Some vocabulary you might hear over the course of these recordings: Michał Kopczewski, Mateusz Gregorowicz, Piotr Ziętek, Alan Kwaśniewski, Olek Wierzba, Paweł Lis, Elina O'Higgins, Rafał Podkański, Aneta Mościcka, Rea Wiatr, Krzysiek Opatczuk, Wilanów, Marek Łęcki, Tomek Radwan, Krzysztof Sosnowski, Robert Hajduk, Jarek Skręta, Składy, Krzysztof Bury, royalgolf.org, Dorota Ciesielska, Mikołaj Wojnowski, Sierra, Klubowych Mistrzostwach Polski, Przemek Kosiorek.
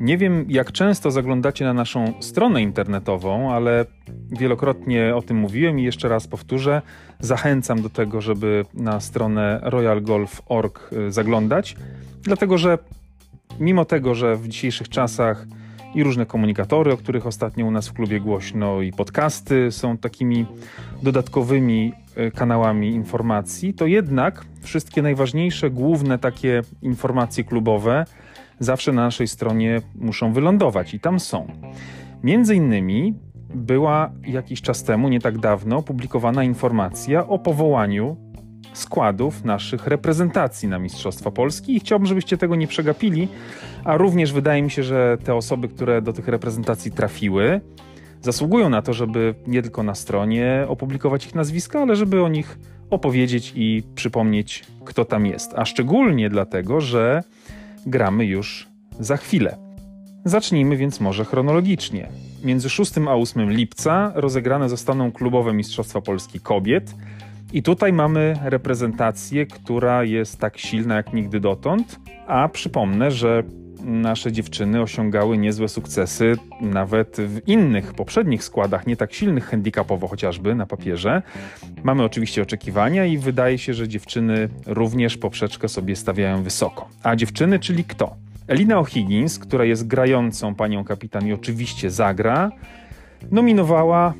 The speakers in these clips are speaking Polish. Nie wiem, jak często zaglądacie na naszą stronę internetową, ale wielokrotnie o tym mówiłem i jeszcze raz powtórzę. Zachęcam do tego, żeby na stronę royalgolf.org zaglądać, dlatego że mimo tego, że w dzisiejszych czasach i różne komunikatory, o których ostatnio u nas w klubie głośno, i podcasty są takimi dodatkowymi kanałami informacji, to jednak wszystkie najważniejsze, główne takie informacje klubowe zawsze na naszej stronie muszą wylądować i tam są. Między innymi była jakiś czas temu, nie tak dawno, opublikowana informacja o powołaniu składów naszych reprezentacji na Mistrzostwa Polski i chciałbym, żebyście tego nie przegapili, a również wydaje mi się, że te osoby, które do tych reprezentacji trafiły, zasługują na to, żeby nie tylko na stronie opublikować ich nazwiska, ale żeby o nich opowiedzieć i przypomnieć, kto tam jest. A szczególnie dlatego, że gramy już za chwilę. Zacznijmy więc może chronologicznie. Między 6 a 8 lipca rozegrane zostaną Klubowe Mistrzostwa Polski Kobiet i tutaj mamy reprezentację, która jest tak silna jak nigdy dotąd, a przypomnę, że nasze dziewczyny osiągały niezłe sukcesy nawet w innych, poprzednich składach, nie tak silnych handicapowo chociażby na papierze. Mamy oczywiście oczekiwania i wydaje się, że dziewczyny również poprzeczkę sobie stawiają wysoko. A dziewczyny, czyli kto? Elina O'Higgins, która jest grającą panią kapitan i oczywiście zagra, nominowała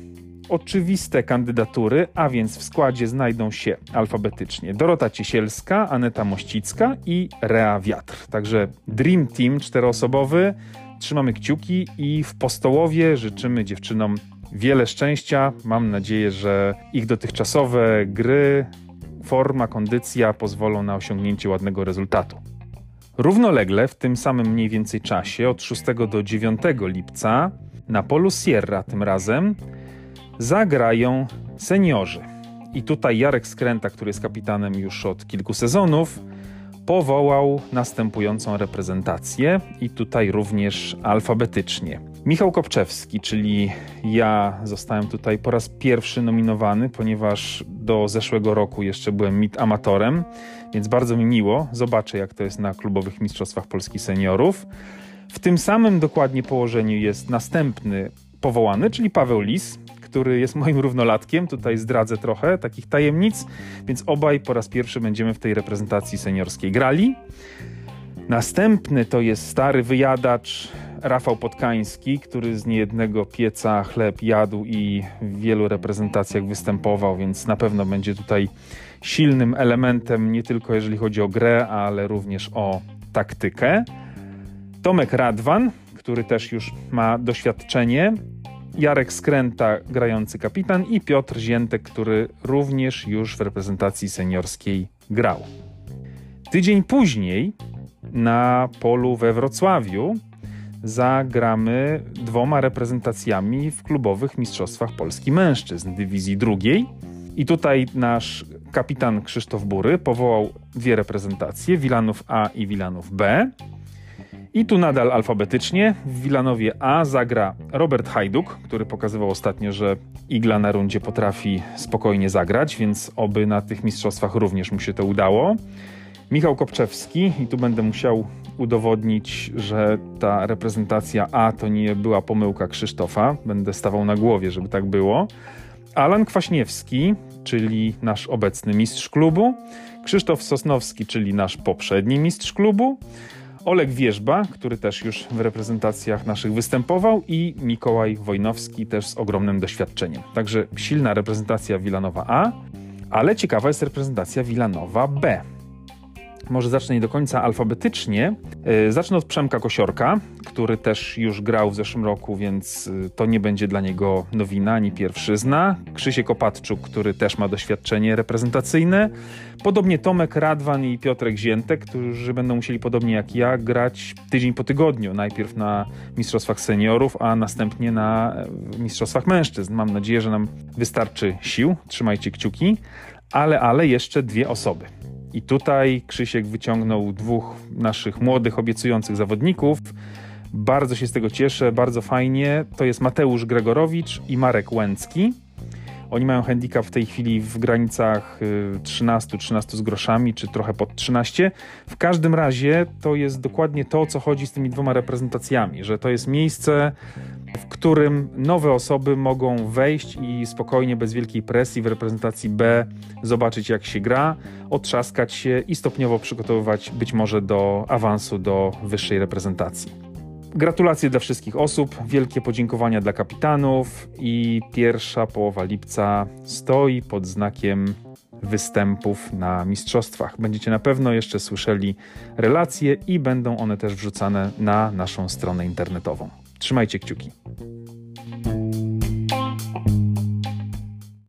oczywiste kandydatury, a więc w składzie znajdą się alfabetycznie Dorota Ciesielska, Aneta Mościcka i Rea Wiatr. Także Dream Team czteroosobowy, trzymamy kciuki i w Postołowie życzymy dziewczynom wiele szczęścia. Mam nadzieję, że ich dotychczasowe gry, forma, kondycja pozwolą na osiągnięcie ładnego rezultatu. Równolegle w tym samym mniej więcej czasie, od 6 do 9 lipca, na polu Sierra tym razem zagrają seniorzy. I tutaj Jarek Skręta, który jest kapitanem już od kilku sezonów, powołał następującą reprezentację i tutaj również alfabetycznie. Michał Kopczewski, czyli ja, zostałem tutaj po raz pierwszy nominowany, ponieważ do zeszłego roku jeszcze byłem amatorem, więc bardzo mi miło. Zobaczę, jak to jest na Klubowych Mistrzostwach Polski Seniorów. W tym samym dokładnie położeniu jest następny powołany, czyli Paweł Lis, który jest moim równolatkiem. Tutaj zdradzę trochę takich tajemnic, więc obaj po raz pierwszy będziemy w tej reprezentacji seniorskiej grali. Następny to jest stary wyjadacz Rafał Podkański, który z niejednego pieca chleb jadł i w wielu reprezentacjach występował, więc na pewno będzie tutaj silnym elementem, nie tylko jeżeli chodzi o grę, ale również o taktykę. Tomek Radwan, który też już ma doświadczenie, Jarek Skręta, grający kapitan, i Piotr Ziętek, który również już w reprezentacji seniorskiej grał. Tydzień później na polu we Wrocławiu zagramy dwoma reprezentacjami w Klubowych Mistrzostwach Polski Mężczyzn dywizji drugiej. I tutaj nasz kapitan Krzysztof Bury powołał dwie reprezentacje, Wilanów A i Wilanów B. I tu nadal alfabetycznie w Wilanowie A zagra Robert Hajduk, który pokazywał ostatnio, że igla na rundzie potrafi spokojnie zagrać, więc oby na tych mistrzostwach również mu się to udało. Michał Kopczewski, i tu będę musiał udowodnić, że ta reprezentacja A to nie była pomyłka Krzysztofa. Będę stawał na głowie, żeby tak było. Alan Kwaśniewski, czyli nasz obecny mistrz klubu. Krzysztof Sosnowski, czyli nasz poprzedni mistrz klubu. Olek Wierzba, który też już w reprezentacjach naszych występował, i Mikołaj Wojnowski, też z ogromnym doświadczeniem. Także silna reprezentacja Wilanowa A, ale ciekawa jest reprezentacja Wilanowa B. Może zacznę nie do końca alfabetycznie. Zacznę od Przemka Kosiorka, który też już grał w zeszłym roku, więc to nie będzie dla niego nowina ani pierwszyzna. Krzysiek Opatczuk, który też ma doświadczenie reprezentacyjne. Podobnie Tomek Radwan i Piotrek Ziętek, którzy będą musieli podobnie jak ja grać tydzień po tygodniu. Najpierw na Mistrzostwach Seniorów, a następnie na Mistrzostwach Mężczyzn. Mam nadzieję, że nam wystarczy sił. Trzymajcie kciuki. Ale jeszcze dwie osoby. I tutaj Krzysiek wyciągnął dwóch naszych młodych, obiecujących zawodników. Bardzo się z tego cieszę, bardzo fajnie. To jest Mateusz Gregorowicz i Marek Łęcki. Oni mają handicap w tej chwili w granicach 13 z groszami, czy trochę pod 13. W każdym razie to jest dokładnie to, o co chodzi z tymi dwoma reprezentacjami, że to jest miejsce, w którym nowe osoby mogą wejść i spokojnie, bez wielkiej presji w reprezentacji B zobaczyć, jak się gra, otrzaskać się i stopniowo przygotowywać być może do awansu do wyższej reprezentacji. Gratulacje dla wszystkich osób, wielkie podziękowania dla kapitanów i pierwsza połowa lipca stoi pod znakiem występów na mistrzostwach. Będziecie na pewno jeszcze słyszeli relacje i będą one też wrzucane na naszą stronę internetową. Trzymajcie kciuki.